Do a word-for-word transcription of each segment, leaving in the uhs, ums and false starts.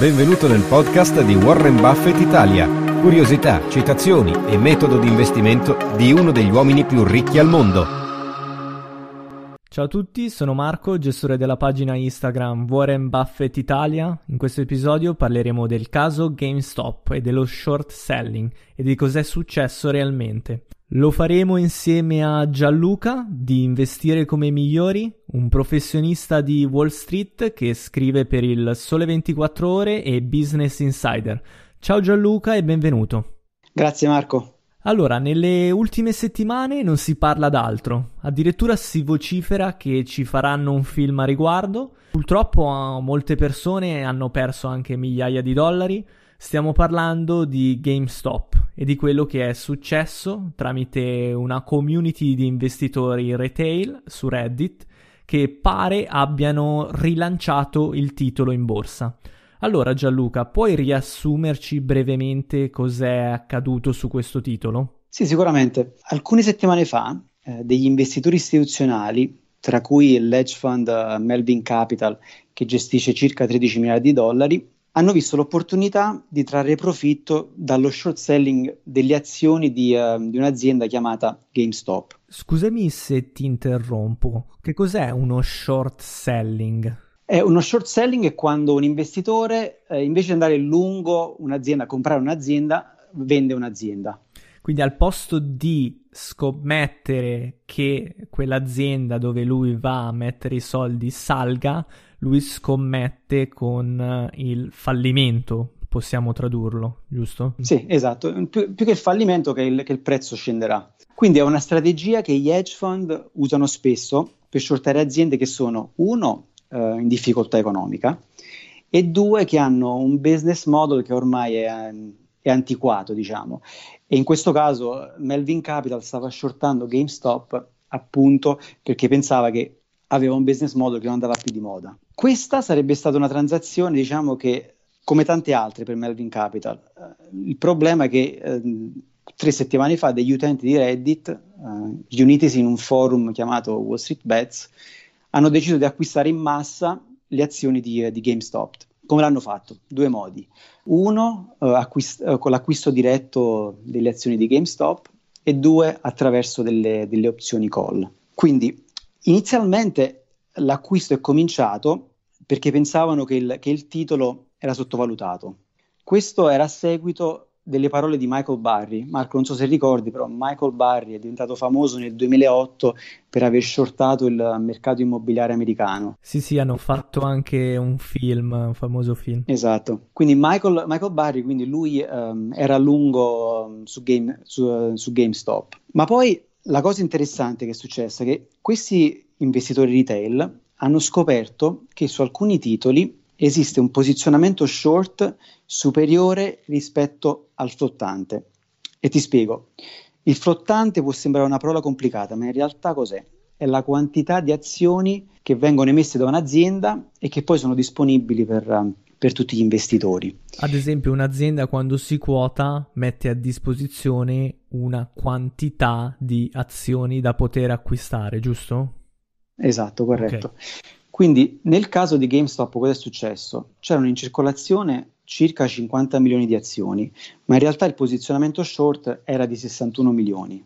Benvenuto nel podcast di Warren Buffett Italia. Curiosità, citazioni e metodo di investimento di uno degli uomini più ricchi al mondo. Ciao a tutti, sono Marco, gestore della pagina Instagram Warren Buffett Italia. In questo episodio parleremo del caso GameStop e dello short selling e di cos'è successo realmente. Lo faremo insieme a Gianluca di Investire come Migliori, un professionista di Wall Street che scrive per il Sole ventiquattro Ore e Business Insider. Ciao Gianluca e benvenuto. Grazie Marco. Allora, nelle ultime settimane non si parla d'altro, addirittura si vocifera che ci faranno un film a riguardo. Purtroppo molte persone hanno perso anche migliaia di dollari. Stiamo parlando di GameStop e di quello che è successo tramite una community di investitori retail su Reddit che pare abbiano rilanciato il titolo in borsa. Allora Gianluca, puoi riassumerci brevemente cos'è accaduto su questo titolo? Sì, sicuramente. Alcune settimane fa eh, degli investitori istituzionali, tra cui il hedge fund uh, Melvin Capital, che gestisce circa tredici miliardi di dollari, hanno visto l'opportunità di trarre profitto dallo short selling delle azioni di, uh, di un'azienda chiamata GameStop. Scusami se ti interrompo, che cos'è uno short selling? Eh, uno short selling è quando un investitore, eh, invece di andare lungo un'azienda, comprare un'azienda, vende un'azienda. Quindi al posto di scommettere che quell'azienda dove lui va a mettere i soldi salga, lui scommette con il fallimento, possiamo tradurlo, giusto? Sì, esatto, più, più che il fallimento che il, che il prezzo scenderà. Quindi è una strategia che gli hedge fund usano spesso per shortare aziende che sono, uno, eh, in difficoltà economica e due, che hanno un business model che ormai è... è antiquato, diciamo, e in questo caso Melvin Capital stava shortando GameStop appunto perché pensava che aveva un business model che non andava più di moda. Questa sarebbe stata una transazione, diciamo, che come tante altre per Melvin Capital. Il problema è che eh, tre settimane fa degli utenti di Reddit, eh, riunitisi in un forum chiamato Wall Street Bets, hanno deciso di acquistare in massa le azioni di, di GameStop. Come l'hanno fatto? Due modi. Uno, eh, acquist- eh, con l'acquisto diretto delle azioni di GameStop, e due, attraverso delle, delle opzioni call. Quindi inizialmente l'acquisto è cominciato perché pensavano che il, che il titolo era sottovalutato. Questo era a seguito delle parole di Michael Burry. Marco, non so se ricordi, però Michael Burry è diventato famoso nel duemilaotto per aver shortato il mercato immobiliare americano. Sì, sì, hanno fatto anche un film, un famoso film. Esatto. Quindi Michael, Michael Burry, quindi lui um, era a lungo su, game, su, su GameStop. Ma poi la cosa interessante che è successa è che questi investitori retail hanno scoperto che su alcuni titoli esiste un posizionamento short superiore rispetto al flottante. E ti spiego. Il flottante può sembrare una parola complicata, ma in realtà cos'è? È la quantità di azioni che vengono emesse da un'azienda e che poi sono disponibili per, per tutti gli investitori. Ad esempio, un'azienda quando si quota mette a disposizione una quantità di azioni da poter acquistare, giusto? Esatto, corretto. Okay. Quindi nel caso di GameStop cosa è successo? C'erano in circolazione circa cinquanta milioni di azioni, ma in realtà il posizionamento short era di sessantuno milioni.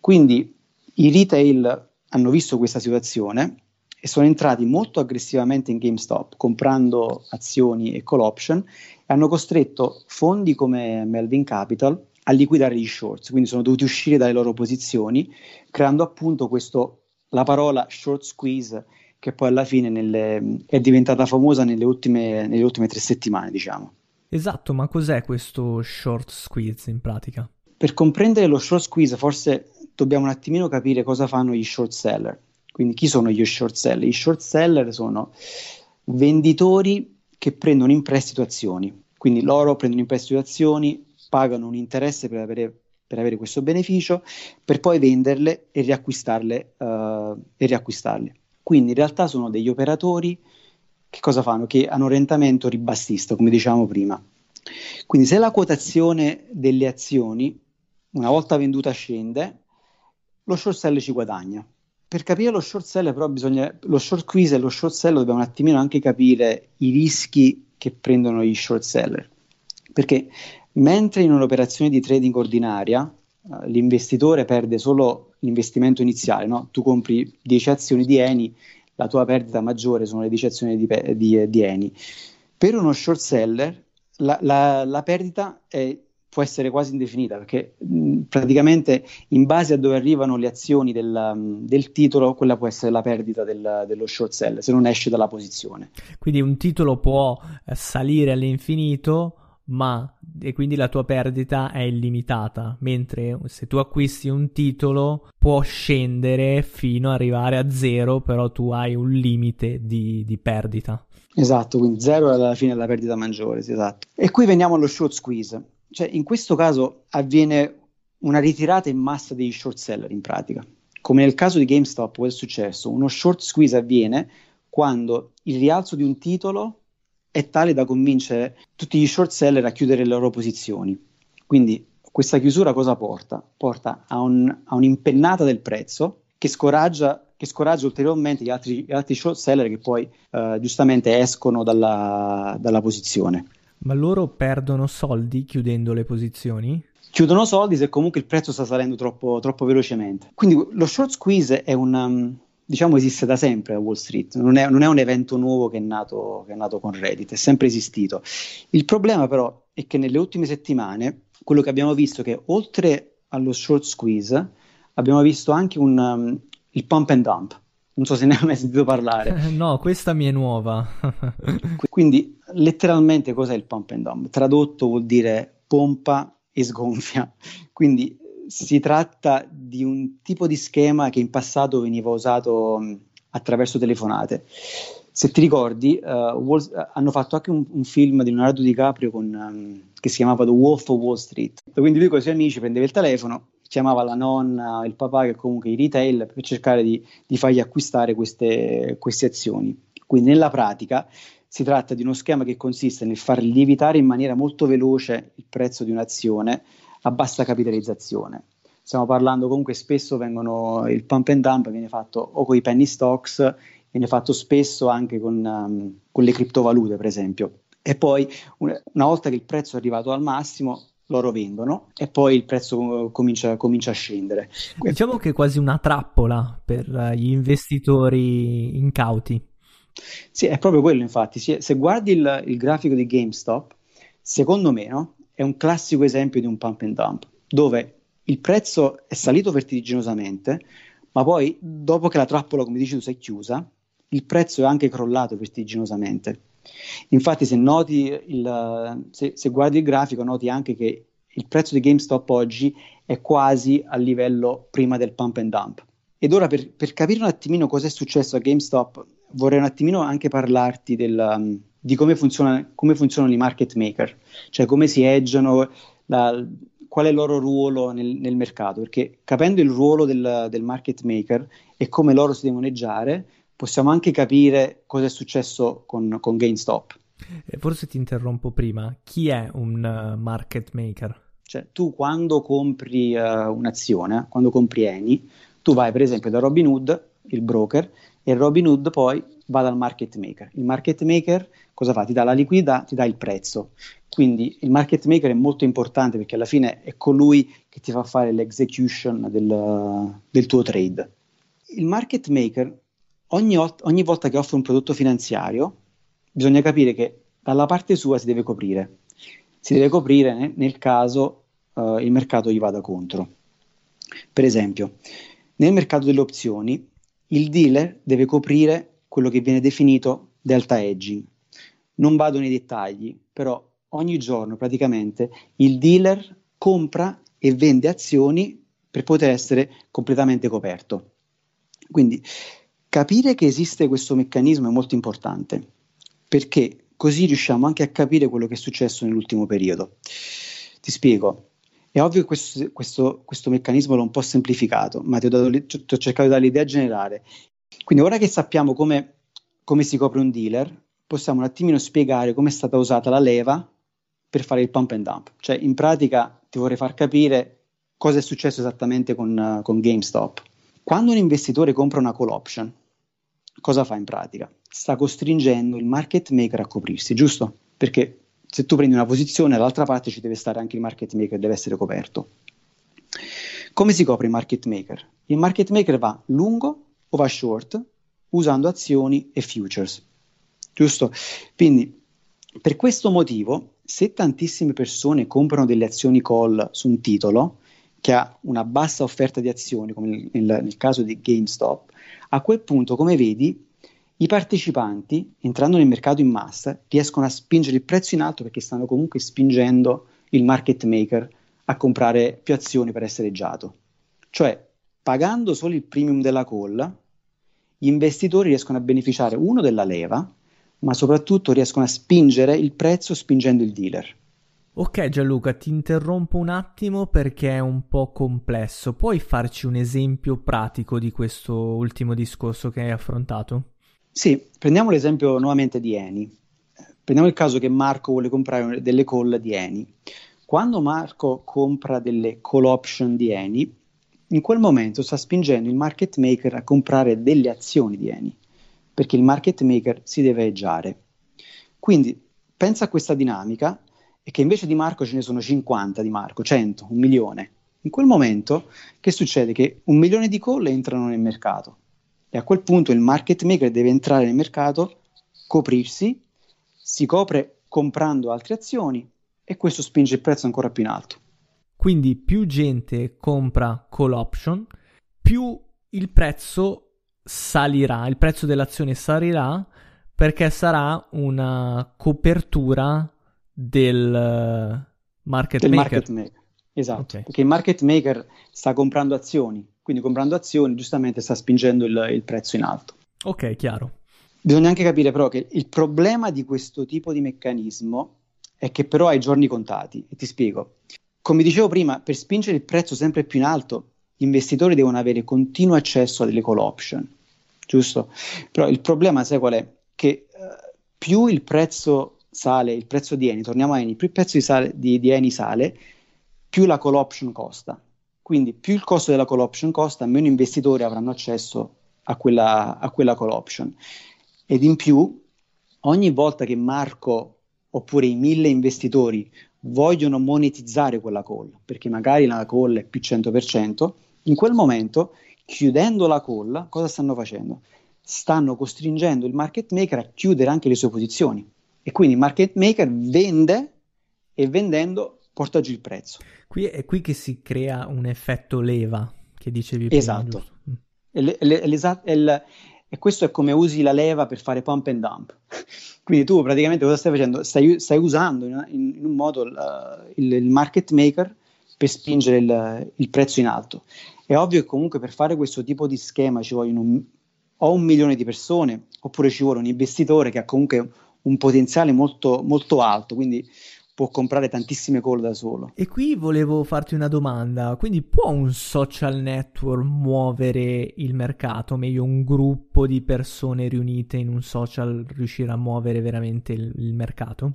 Quindi i retail hanno visto questa situazione e sono entrati molto aggressivamente in GameStop, comprando azioni e call option, e hanno costretto fondi come Melvin Capital a liquidare gli shorts, quindi sono dovuti uscire dalle loro posizioni, creando appunto questo, la parola short squeeze, che poi alla fine nelle, è diventata famosa nelle ultime, nelle ultime tre settimane, diciamo. Esatto, ma cos'è questo short squeeze in pratica? Per comprendere lo short squeeze forse dobbiamo un attimino capire cosa fanno gli short seller. Quindi chi sono gli short seller? Gli short seller sono venditori che prendono in prestito azioni. Quindi loro prendono in prestito azioni, pagano un interesse per avere, per avere questo beneficio, per poi venderle e riacquistarle, uh, e riacquistarle. Quindi in realtà sono degli operatori che cosa fanno? Che hanno orientamento ribassista, come dicevamo prima. Quindi se la quotazione delle azioni, una volta venduta, scende, lo short seller ci guadagna. Per capire lo short seller però bisogna, lo short squeeze e lo short seller dobbiamo un attimino anche capire i rischi che prendono gli short seller, perché mentre in un'operazione di trading ordinaria eh, l'investitore perde solo l'investimento iniziale, no? Tu compri dieci azioni di Eni, la tua perdita maggiore sono le dieci azioni di, di, di Eni. Per uno short seller la, la, la perdita è può essere quasi indefinita, perché mh, praticamente in base a dove arrivano le azioni del, del titolo, quella può essere la perdita del, dello short sell, se non esce dalla posizione. Quindi un titolo può salire all'infinito, ma e quindi la tua perdita è illimitata, mentre se tu acquisti un titolo può scendere fino ad arrivare a zero, però tu hai un limite di, di perdita. Esatto, quindi zero è alla fine la perdita maggiore, sì, esatto. E qui veniamo allo short squeeze. Cioè, in questo caso avviene una ritirata in massa degli short seller in pratica. Come nel caso di GameStop, cosa è successo? Uno short squeeze avviene quando il rialzo di un titolo è tale da convincere tutti gli short seller a chiudere le loro posizioni. Quindi questa chiusura cosa porta? Porta a, un, a un'impennata del prezzo che scoraggia, che scoraggia ulteriormente gli altri, gli altri short seller che poi eh, giustamente escono dalla, dalla posizione. Ma loro perdono soldi chiudendo le posizioni? Chiudono soldi se comunque il prezzo sta salendo troppo, troppo velocemente. Quindi lo short squeeze è un, diciamo, esiste da sempre a Wall Street, non è, non è un evento nuovo che è nato, che è nato con Reddit, è sempre esistito. Il problema però è che nelle ultime settimane quello che abbiamo visto è che oltre allo short squeeze abbiamo visto anche un, um, il pump and dump. Non so se ne hai mai sentito parlare. No, questa mi è nuova. Quindi letteralmente cos'è il pump and dump? Tradotto vuol dire pompa e sgonfia. Quindi si tratta di un tipo di schema che in passato veniva usato mh, attraverso telefonate. Se ti ricordi, uh, Wall- hanno fatto anche un, un film di Leonardo DiCaprio con, um, che si chiamava The Wolf of Wall Street. Quindi lui con i suoi amici prendeva il telefono, chiamava la nonna, il papà, che comunque i retail, per cercare di, di fargli acquistare queste, queste azioni. Quindi nella pratica si tratta di uno schema che consiste nel far lievitare in maniera molto veloce il prezzo di un'azione a bassa capitalizzazione. Stiamo parlando comunque spesso, vengono il pump and dump viene fatto o con i penny stocks, viene fatto spesso anche con, um, con le criptovalute per esempio. E poi una volta che il prezzo è arrivato al massimo, loro vendono e poi il prezzo comincia, comincia a scendere. Diciamo che è quasi una trappola per gli investitori incauti. Sì, è proprio quello infatti. Se guardi il, il grafico di GameStop, secondo me, no, è un classico esempio di un pump and dump, dove il prezzo è salito vertiginosamente, ma poi dopo che la trappola, come dici tu, si è chiusa, il prezzo è anche crollato vertiginosamente. Infatti se noti il, se, se guardi il grafico noti anche che il prezzo di GameStop oggi è quasi al livello prima del pump and dump. Ed ora per, per capire un attimino cosa è successo a GameStop vorrei un attimino anche parlarti del, di come, funziona, come funzionano i market maker, cioè come si edgeano, la, qual è il loro ruolo nel, nel mercato, perché capendo il ruolo del, del market maker e come loro si devono edgeare possiamo anche capire cosa è successo con, con GameStop. Forse ti interrompo prima. Chi è un uh, market maker? Cioè, tu quando compri uh, un'azione, quando compri Eni, tu vai per esempio da Robinhood, il broker, e Robinhood poi va dal market maker. Il market maker cosa fa? Ti dà la liquidità, ti dà il prezzo. Quindi il market maker è molto importante perché alla fine è colui che ti fa fare l'execution del, del tuo trade. Il market maker Ogni, ogni volta che offre un prodotto finanziario bisogna capire che dalla parte sua si deve coprire, si deve coprire nel, nel caso uh, il mercato gli vada contro. Per esempio, nel mercato delle opzioni il dealer deve coprire quello che viene definito delta hedging. Non vado nei dettagli, però ogni giorno praticamente il dealer compra e vende azioni per poter essere completamente coperto. Quindi capire che esiste questo meccanismo è molto importante, perché così riusciamo anche a capire quello che è successo nell'ultimo periodo. Ti spiego. È ovvio che questo, questo, questo meccanismo l'ho un po' semplificato, ma ti ho, dato, ti ho cercato di dare l'idea generale. Quindi ora che sappiamo come, come si copre un dealer, possiamo un attimino spiegare come è stata usata la leva per fare il pump and dump. Cioè, in pratica ti vorrei far capire cosa è successo esattamente con, con GameStop. Quando un investitore compra una call option, cosa fa in pratica? Sta costringendo il market maker a coprirsi, giusto? Perché se tu prendi una posizione, dall'altra parte ci deve stare anche il market maker, deve essere coperto. Come si copre il market maker? Il market maker va lungo o va short usando azioni e futures, giusto? Quindi per questo motivo, se tantissime persone comprano delle azioni call su un titolo che ha una bassa offerta di azioni, come nel, nel caso di GameStop, a quel punto, come vedi, i partecipanti, entrando nel mercato in massa, riescono a spingere il prezzo in alto perché stanno comunque spingendo il market maker a comprare più azioni per essere eggiato. Cioè, pagando solo il premium della call, gli investitori riescono a beneficiare, uno, della leva, ma soprattutto riescono a spingere il prezzo spingendo il dealer. Ok Gianluca, ti interrompo un attimo perché è un po' complesso. Puoi farci un esempio pratico di questo ultimo discorso che hai affrontato? Sì, prendiamo l'esempio nuovamente di Eni. Prendiamo il caso che Marco vuole comprare delle call di Eni. Quando Marco compra delle call option di Eni, in quel momento sta spingendo il market maker a comprare delle azioni di Eni, perché il market maker si deve eggiare. Quindi pensa a questa dinamica, e che invece di Marco ce ne sono cinquanta di Marco, cento, un milione. In quel momento che succede? Che un milione di call entrano nel mercato e a quel punto il market maker deve entrare nel mercato, coprirsi, si copre comprando altre azioni e questo spinge il prezzo ancora più in alto. Quindi più gente compra call option, più il prezzo salirà, il prezzo dell'azione salirà perché sarà una copertura del market del maker. Market maker. Esatto, okay. Perché il market maker sta comprando azioni, quindi comprando azioni giustamente sta spingendo il, il prezzo in alto. Ok, chiaro. Bisogna anche capire però che il problema di questo tipo di meccanismo è che però ha i giorni contati, e ti spiego. Come dicevo prima, per spingere il prezzo sempre più in alto, gli investitori devono avere continuo accesso a delle call option, giusto? Però il problema, sai qual è? Che uh, più il prezzo sale, il prezzo di Eni, torniamo a Eni, più il prezzo di, sale, di, di Eni sale, più la call option costa. Quindi più il costo della call option costa, meno investitori avranno accesso a quella, a quella call option. Ed in più, ogni volta che Marco oppure i mille investitori vogliono monetizzare quella call, perché magari la call è più cento per cento, in quel momento, chiudendo la call, cosa stanno facendo? Stanno costringendo il market maker a chiudere anche le sue posizioni e quindi il market maker vende e vendendo porta giù il prezzo. Qui è qui che si crea un effetto leva che dicevi prima. Esatto. L- l- l- l- E questo è come usi la leva per fare pump and dump. Quindi tu praticamente cosa stai facendo? Stai, stai usando in, in un modo uh, il, il market maker per spingere il, il prezzo in alto. È ovvio che comunque per fare questo tipo di schema ci vogliono un, o un milione di persone, oppure ci vuole un investitore che ha comunque un potenziale molto, molto alto, quindi può comprare tantissime call da solo. E qui volevo farti una domanda, quindi può un social network muovere il mercato, meglio un gruppo di persone riunite in un social riuscire a muovere veramente il, il mercato?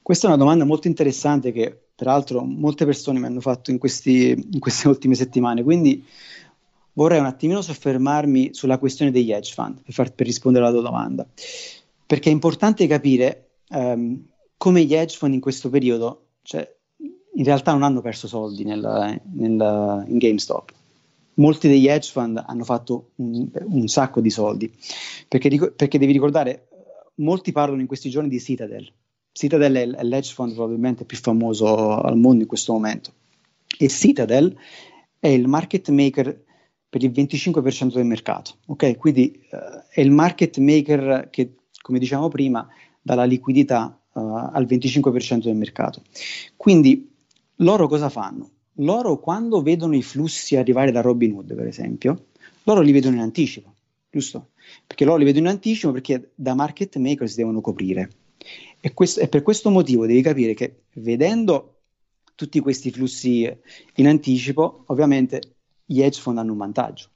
Questa è una domanda molto interessante che peraltro molte persone mi hanno fatto in, questi, in queste ultime settimane, quindi vorrei un attimino soffermarmi sulla questione degli hedge fund per, far, per rispondere alla tua domanda, perché è importante capire um, come gli hedge fund in questo periodo, cioè, in realtà non hanno perso soldi nel, nel, in GameStop. Molti degli hedge fund hanno fatto un, un sacco di soldi, perché, perché devi ricordare, molti parlano in questi giorni di Citadel. Citadel è, l- è l'hedge fund probabilmente più famoso al mondo in questo momento, e Citadel è il market maker per il venticinque per cento del mercato, ok? Quindi uh, è il market maker che, come dicevamo prima, dà la liquidità Uh, al venticinque per cento del mercato. Quindi loro cosa fanno? Loro quando vedono i flussi arrivare da Robinhood, per esempio, loro li vedono in anticipo, giusto? Perché loro li vedono in anticipo perché da market maker si devono coprire. E, questo, e per questo motivo devi capire che vedendo tutti questi flussi in anticipo, ovviamente gli hedge fund hanno un vantaggio,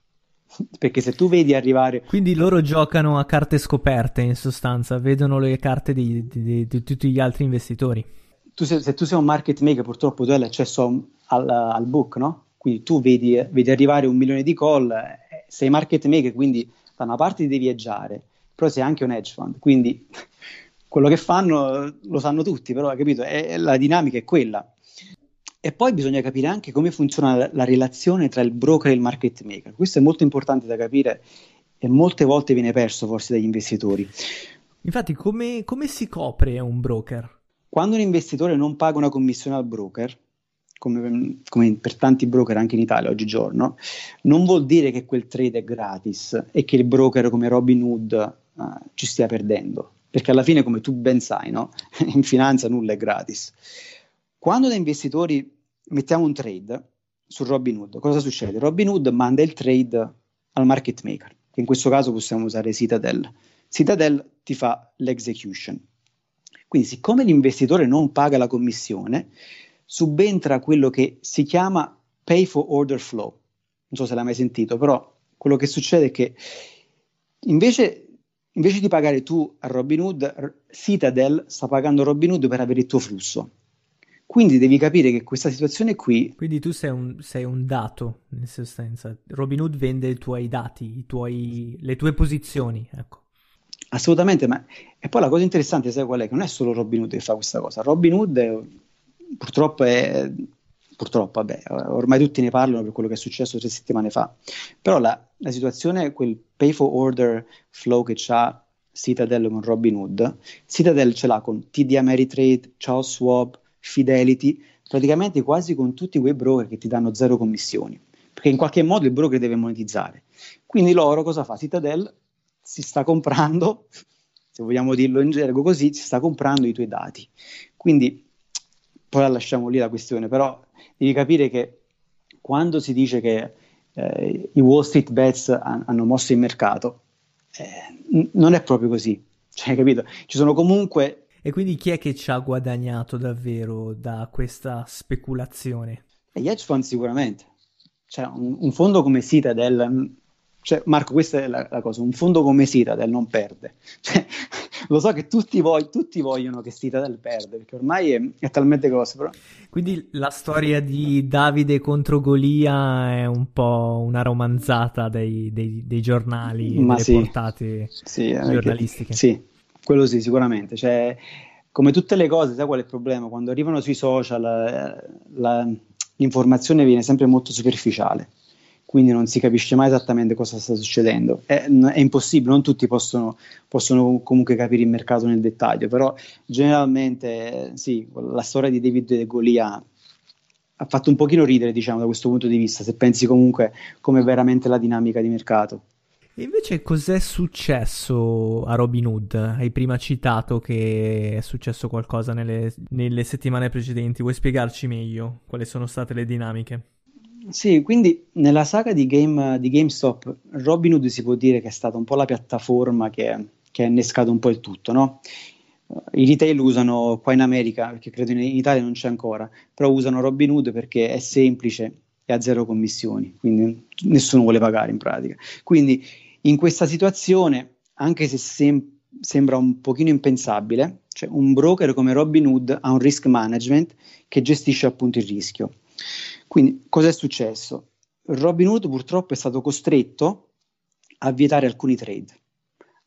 perché se tu vedi arrivare... Quindi loro giocano a carte scoperte, in sostanza, vedono le carte di, di, di, di tutti gli altri investitori. Tu se, se tu sei un market maker, purtroppo tu hai l'accesso al, al book, no? Quindi tu vedi, vedi arrivare un milione di call, sei market maker, quindi da una parte devi viaggiare, però sei anche un hedge fund, quindi... Quello che fanno lo sanno tutti, però hai capito? È, la dinamica è quella. E poi bisogna capire anche come funziona la, la relazione tra il broker e il market maker. Questo è molto importante da capire e molte volte viene perso forse dagli investitori. Infatti, come, come si copre un broker? Quando un investitore non paga una commissione al broker, come, come per tanti broker anche in Italia oggigiorno, non vuol dire che quel trade è gratis e che il broker come Robinhood uh, ci stia perdendo. Perché alla fine, come tu ben sai, no? In finanza nulla è gratis. Quando da investitori mettiamo un trade su Robinhood, cosa succede? Robinhood manda il trade al market maker, che in questo caso possiamo usare Citadel. Citadel ti fa l'execution. Quindi, siccome l'investitore non paga la commissione, subentra quello che si chiama pay for order flow. Non so se l'hai mai sentito, però quello che succede è che invece... Invece di pagare tu a Robinhood, Citadel sta pagando Robinhood per avere il tuo flusso. Quindi devi capire che questa situazione qui... Quindi tu sei un, sei un dato, in sostanza. Robinhood vende i tuoi dati, i tuoi, le tue posizioni, ecco. Assolutamente, ma... E poi la cosa interessante, sai qual è? Che non è solo Robinhood che fa questa cosa. Robinhood è, purtroppo è... Purtroppo, vabbè, ormai tutti ne parlano per quello che è successo tre settimane fa. Però la, la situazione, quel pay for order flow che c'ha Citadel con Robinhood, Citadel ce l'ha con T D Ameritrade, Charles Schwab, Fidelity, praticamente quasi con tutti quei broker che ti danno zero commissioni. Perché in qualche modo il broker deve monetizzare. Quindi loro cosa fa? Citadel si sta comprando, se vogliamo dirlo in gergo così, si sta comprando i tuoi dati. Quindi poi la lasciamo lì la questione, però devi capire che quando si dice che eh, i Wall Street Bets han, hanno mosso il mercato, eh, n- non è proprio così, cioè, capito? Ci sono comunque... E quindi chi è che ci ha guadagnato davvero da questa speculazione? Gli hedge fund sicuramente, cioè un, un fondo come Citadel, cioè, Marco, questa è la, la cosa, un fondo come Citadel non perde, cioè... Lo so che tutti, vog- tutti vogliono che Citadel perda, perché ormai è, è talmente grosso. Però... Quindi la storia di Davide contro Golia è un po' una romanzata dei, dei, dei giornali, ma delle sì, portate sì, giornalistiche. Perché, sì, quello sì, sicuramente. Cioè, come tutte le cose, sai qual è il problema? Quando arrivano sui social la, la, l'informazione viene sempre molto superficiale, quindi non si capisce mai esattamente cosa sta succedendo. È, è impossibile, non tutti possono, possono comunque capire il mercato nel dettaglio, però generalmente sì, la storia di David e Golia ha fatto un pochino ridere, diciamo, da questo punto di vista, se pensi comunque come veramente la dinamica di mercato. E invece cos'è successo a Robinhood? Hai prima citato che è successo qualcosa nelle, nelle settimane precedenti, vuoi spiegarci meglio quali sono state le dinamiche? Sì, quindi nella saga di, Game, di GameStop, Robinhood si può dire che è stata un po' la piattaforma che, che ha innescato un po' il tutto, no? I retail usano qua in America, perché credo in Italia non c'è ancora, però usano Robinhood perché è semplice e ha zero commissioni, quindi nessuno vuole pagare in pratica. Quindi in questa situazione, anche se sem- sembra un pochino impensabile, cioè un broker come Robinhood ha un risk management che gestisce appunto il rischio. Quindi cosa è successo? Robinhood purtroppo è stato costretto a vietare alcuni trade,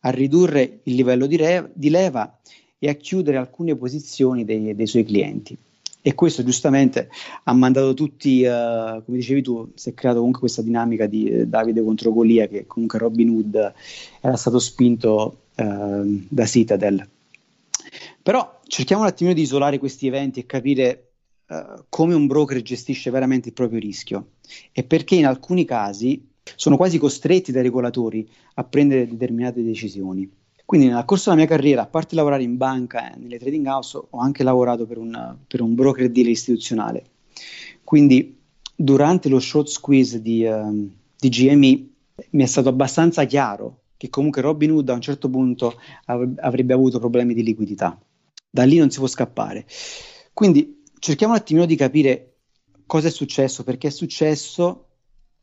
a ridurre il livello di, re- di leva e a chiudere alcune posizioni dei, dei suoi clienti, e questo giustamente ha mandato tutti, uh, come dicevi tu, si è creata comunque questa dinamica di eh, Davide contro Golia, che comunque Robinhood era stato spinto uh, da Citadel. Però cerchiamo un attimino di isolare questi eventi e capire Uh, come un broker gestisce veramente il proprio rischio, e perché in alcuni casi sono quasi costretti dai regolatori a prendere determinate decisioni. Quindi nel corso della mia carriera, a parte lavorare in banca e eh, nelle trading house, ho anche lavorato per un, per un broker dealer istituzionale. Quindi durante lo short squeeze di, uh, di G M E mi è stato abbastanza chiaro che comunque Robinhood a un certo punto av- avrebbe avuto problemi di liquidità. da lì non si può scappare. Quindi cerchiamo un attimino di capire cosa è successo, perché è successo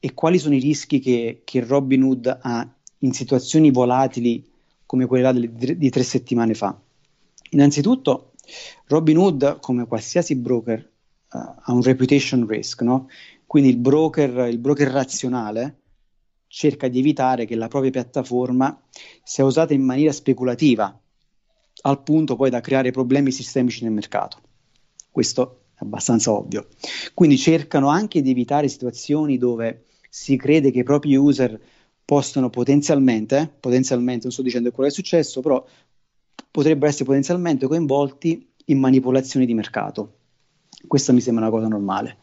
e quali sono i rischi che, che Robinhood ha in situazioni volatili come quella di tre settimane fa. Innanzitutto Robinhood, come qualsiasi broker, uh, ha un reputation risk, no? Quindi il broker, il broker razionale cerca di evitare che la propria piattaforma sia usata in maniera speculativa, al punto poi da creare problemi sistemici nel mercato. Questo è abbastanza ovvio. Quindi cercano anche di evitare situazioni dove si crede che i propri user possono potenzialmente, potenzialmente, non sto dicendo quello che è successo, però potrebbero essere potenzialmente coinvolti in manipolazioni di mercato. Questa mi sembra una cosa normale.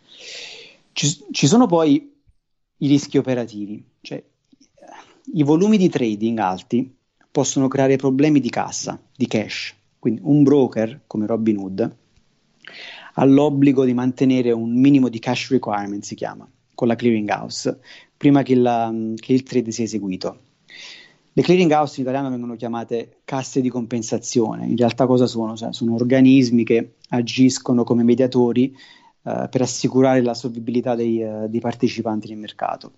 Ci, ci sono poi i rischi operativi, cioè i volumi di trading alti possono creare problemi di cassa, di cash. Quindi un broker come Robinhood ha l'obbligo di mantenere un minimo di cash requirement, si chiama, con la clearing house, prima che, la, che il trade sia eseguito. Le clearing house in italiano vengono chiamate casse di compensazione. In realtà cosa sono? Cioè, sono organismi che agiscono come mediatori eh, per assicurare la solvibilità dei, eh, dei partecipanti nel mercato.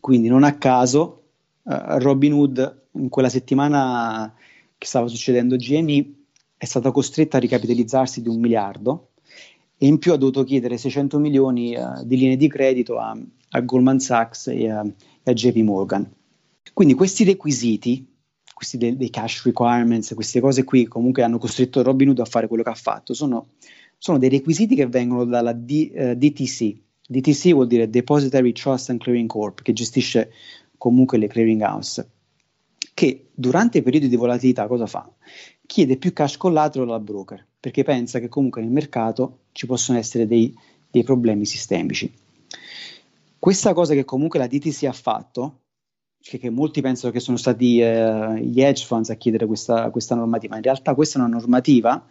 Quindi non a caso eh, Robinhood in quella settimana che stava succedendo G M I è stata costretta a ricapitalizzarsi di un miliardo e in più ha dovuto chiedere seicento milioni eh, di linee di credito a, a Goldman Sachs e a, e a J P Morgan. Quindi questi requisiti, questi dei, dei cash requirements, queste cose qui comunque hanno costretto Robinhood a fare quello che ha fatto, sono, sono dei requisiti che vengono dalla D, eh, D T C. D T C vuol dire Depository Trust and Clearing Corp, che gestisce comunque le clearing house, che durante i periodi di volatilità cosa fa? Chiede più cash collateral al broker, perché pensa che comunque nel mercato ci possono essere dei, dei problemi sistemici. Questa cosa che comunque la D T C ha fatto, che molti pensano che sono stati eh, gli hedge funds a chiedere questa, questa normativa, in realtà questa è una normativa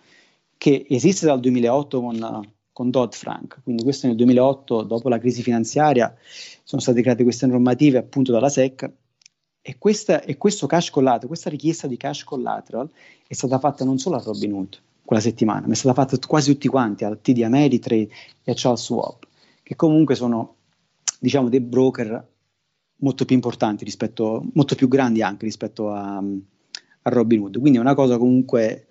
che esiste dal duemilaotto con, con Dodd-Frank, quindi questo nel duemilaotto, dopo la crisi finanziaria, sono state create queste normative appunto dalla S E C e, questa, e questo cash collateral, questa richiesta di cash collateral è stata fatta non solo a Robinhood quella settimana, ma è stata fatta quasi tutti quanti, al T D Ameritrade e a Charles Schwab, che comunque sono, diciamo, dei broker molto più importanti rispetto, molto più grandi anche rispetto a, a Robinhood. Quindi è una cosa comunque,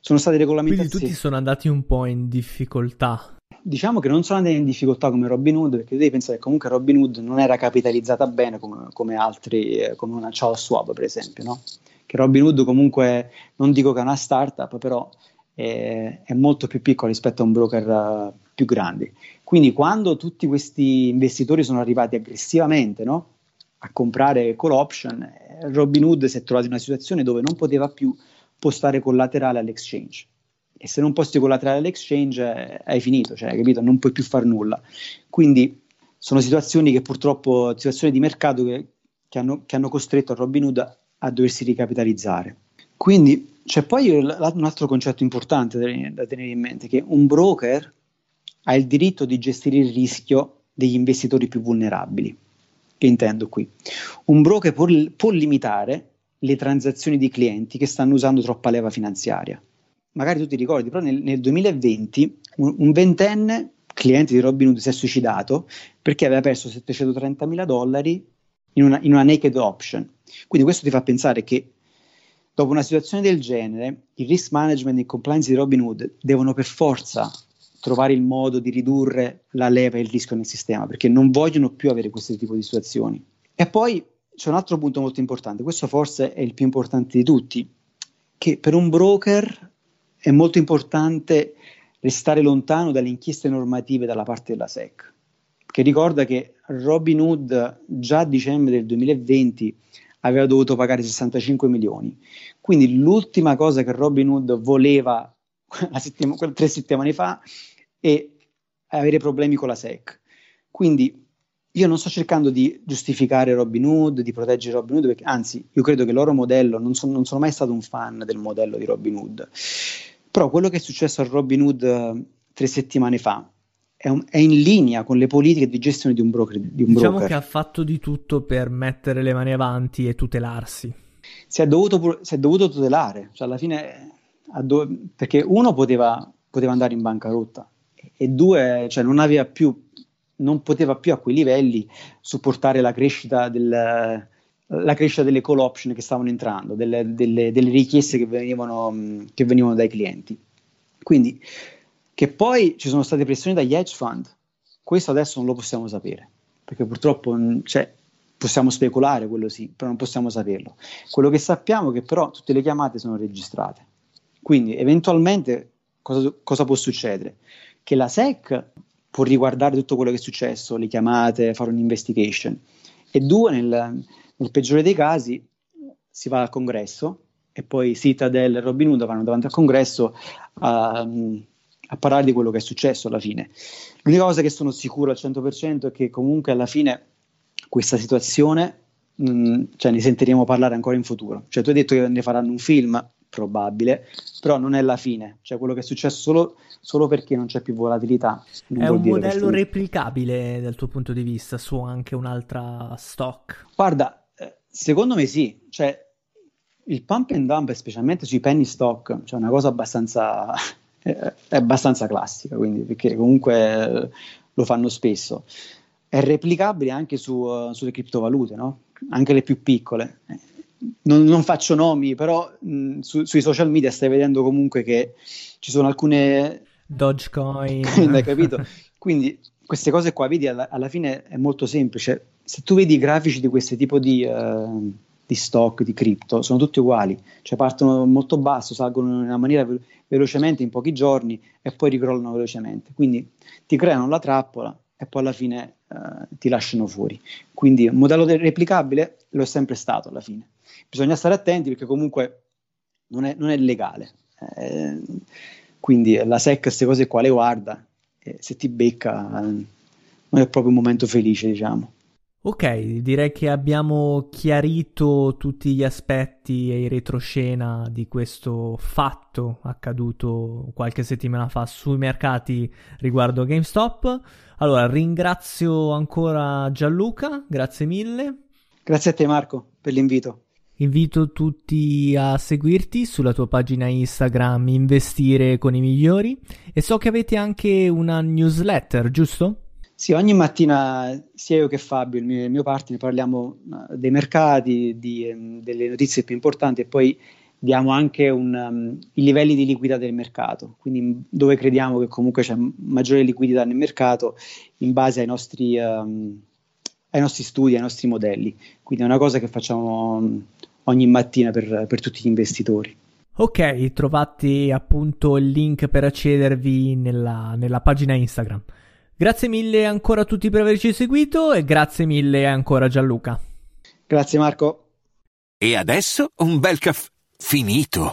sono state regolamentazioni. Quindi tutti sono andati un po' in difficoltà. Diciamo che non sono andati in difficoltà come Robinhood, perché devi pensare che comunque Robinhood non era capitalizzata bene come, come altri, come una Charles Schwab per esempio, no? Che Robinhood comunque, non dico che è una startup, però è, è molto più piccola rispetto a un broker uh, più grande. Quindi quando tutti questi investitori sono arrivati aggressivamente, no? a comprare call option, Robinhood si è trovato in una situazione dove non poteva più postare collaterale all'exchange, e se non posti collaterale all'exchange hai finito, cioè, hai capito? Non puoi più far nulla. Quindi sono situazioni che purtroppo, situazioni di mercato che, che, hanno, che hanno costretto Robinhood a doversi ricapitalizzare. Quindi c'è poi un altro concetto importante da tenere in mente, che un broker ha il diritto di gestire il rischio degli investitori più vulnerabili. Che intendo qui? Un broker può, può limitare le transazioni di clienti che stanno usando troppa leva finanziaria. Magari tu ti ricordi, però nel, nel duemilaventi un, un ventenne cliente di Robinhood si è suicidato perché aveva perso settecentotrenta mila dollari in una, in una naked option. Quindi questo ti fa pensare che dopo una situazione del genere il risk management e il compliance di Robinhood devono per forza trovare il modo di ridurre la leva e il rischio nel sistema, perché non vogliono più avere questo tipo di situazioni. E poi c'è un altro punto molto importante, questo forse è il più importante di tutti, che per un broker è molto importante restare lontano dalle inchieste normative dalla parte della S E C, che ricorda che Robinhood già a dicembre del duemilaventi aveva dovuto pagare sessantacinque milioni, quindi l'ultima cosa che Robinhood voleva settima, tre settimane fa e avere problemi con la S E C. Quindi io non sto cercando di giustificare Robinhood, di proteggere Robinhood, perché, anzi, io credo che il loro modello, non sono, non sono mai stato un fan del modello di Robinhood, però quello che è successo a Robinhood uh, tre settimane fa è, un, è in linea con le politiche di gestione di un broker. Di un diciamo broker. Che ha fatto di tutto per mettere le mani avanti e tutelarsi. Si è dovuto, si è dovuto tutelare, cioè alla fine perché uno poteva, poteva andare in bancarotta e due, cioè non aveva più, non poteva più a quei livelli supportare la crescita del, la crescita delle call option che stavano entrando, delle, delle, delle richieste che venivano, che venivano dai clienti. Quindi che poi ci sono state pressioni dagli hedge fund, questo adesso non lo possiamo sapere, perché purtroppo cioè, possiamo speculare, quello sì, però non possiamo saperlo. Quello che sappiamo è che però tutte le chiamate sono registrate, quindi eventualmente cosa, cosa può succedere? Che la S E C può riguardare tutto quello che è successo, le chiamate, fare un'investigation, e due, nel, nel peggiore dei casi si va al congresso e poi Citadel e Robinhood vanno davanti al congresso a, a parlare di quello che è successo alla fine. L'unica cosa che sono sicuro al cento per cento è che comunque alla fine questa situazione mh, cioè ne sentiremo parlare ancora in futuro. Cioè tu hai detto che ne faranno un film, probabile, però non è la fine, cioè quello che è successo solo, solo perché non c'è più volatilità. È un modello replicabile dal tuo punto di vista su anche un'altra stock? Guarda, secondo me sì, cioè il pump and dump specialmente sui penny stock, cioè una cosa abbastanza è abbastanza classica, quindi perché comunque lo fanno spesso. È replicabile anche su, sulle criptovalute, no? Anche le più piccole. Non, non faccio nomi, però mh, su, sui social media stai vedendo comunque che ci sono alcune Dogecoin, hai capito? Quindi queste cose qua, vedi, alla, alla fine è molto semplice. Se tu vedi i grafici di questo tipo di, uh, di stock, di cripto, sono tutti uguali, cioè partono molto basso, salgono in una maniera ve- velocemente in pochi giorni e poi ricrollano velocemente, quindi ti creano la trappola e poi alla fine uh, ti lasciano fuori. Quindi un modello replicabile lo è sempre stato alla fine. Bisogna stare attenti perché comunque non è, non è legale, eh, quindi la S E C queste cose qua le guarda e se ti becca eh, non è proprio un momento felice, diciamo. Ok, direi che abbiamo chiarito tutti gli aspetti e i retroscena di questo fatto accaduto qualche settimana fa sui mercati riguardo GameStop. Allora ringrazio ancora Gianluca, grazie mille. Grazie a te Marco per l'invito. Invito tutti a seguirti sulla tua pagina Instagram Investire con i Migliori, e so che avete anche una newsletter, giusto? Sì, ogni mattina sia io che Fabio, il mio, il mio partner, parliamo dei mercati, di, delle notizie più importanti e poi diamo anche un, um, i livelli di liquidità del mercato, quindi dove crediamo che comunque c'è maggiore liquidità nel mercato in base ai nostri... Um, ai nostri studi, ai nostri modelli, quindi è una cosa che facciamo ogni mattina per, per tutti gli investitori. Ok, trovate appunto il link per accedervi nella, nella pagina Instagram. Grazie mille ancora a tutti per averci seguito e grazie mille ancora Gianluca. Grazie Marco. E adesso un bel caffè finito.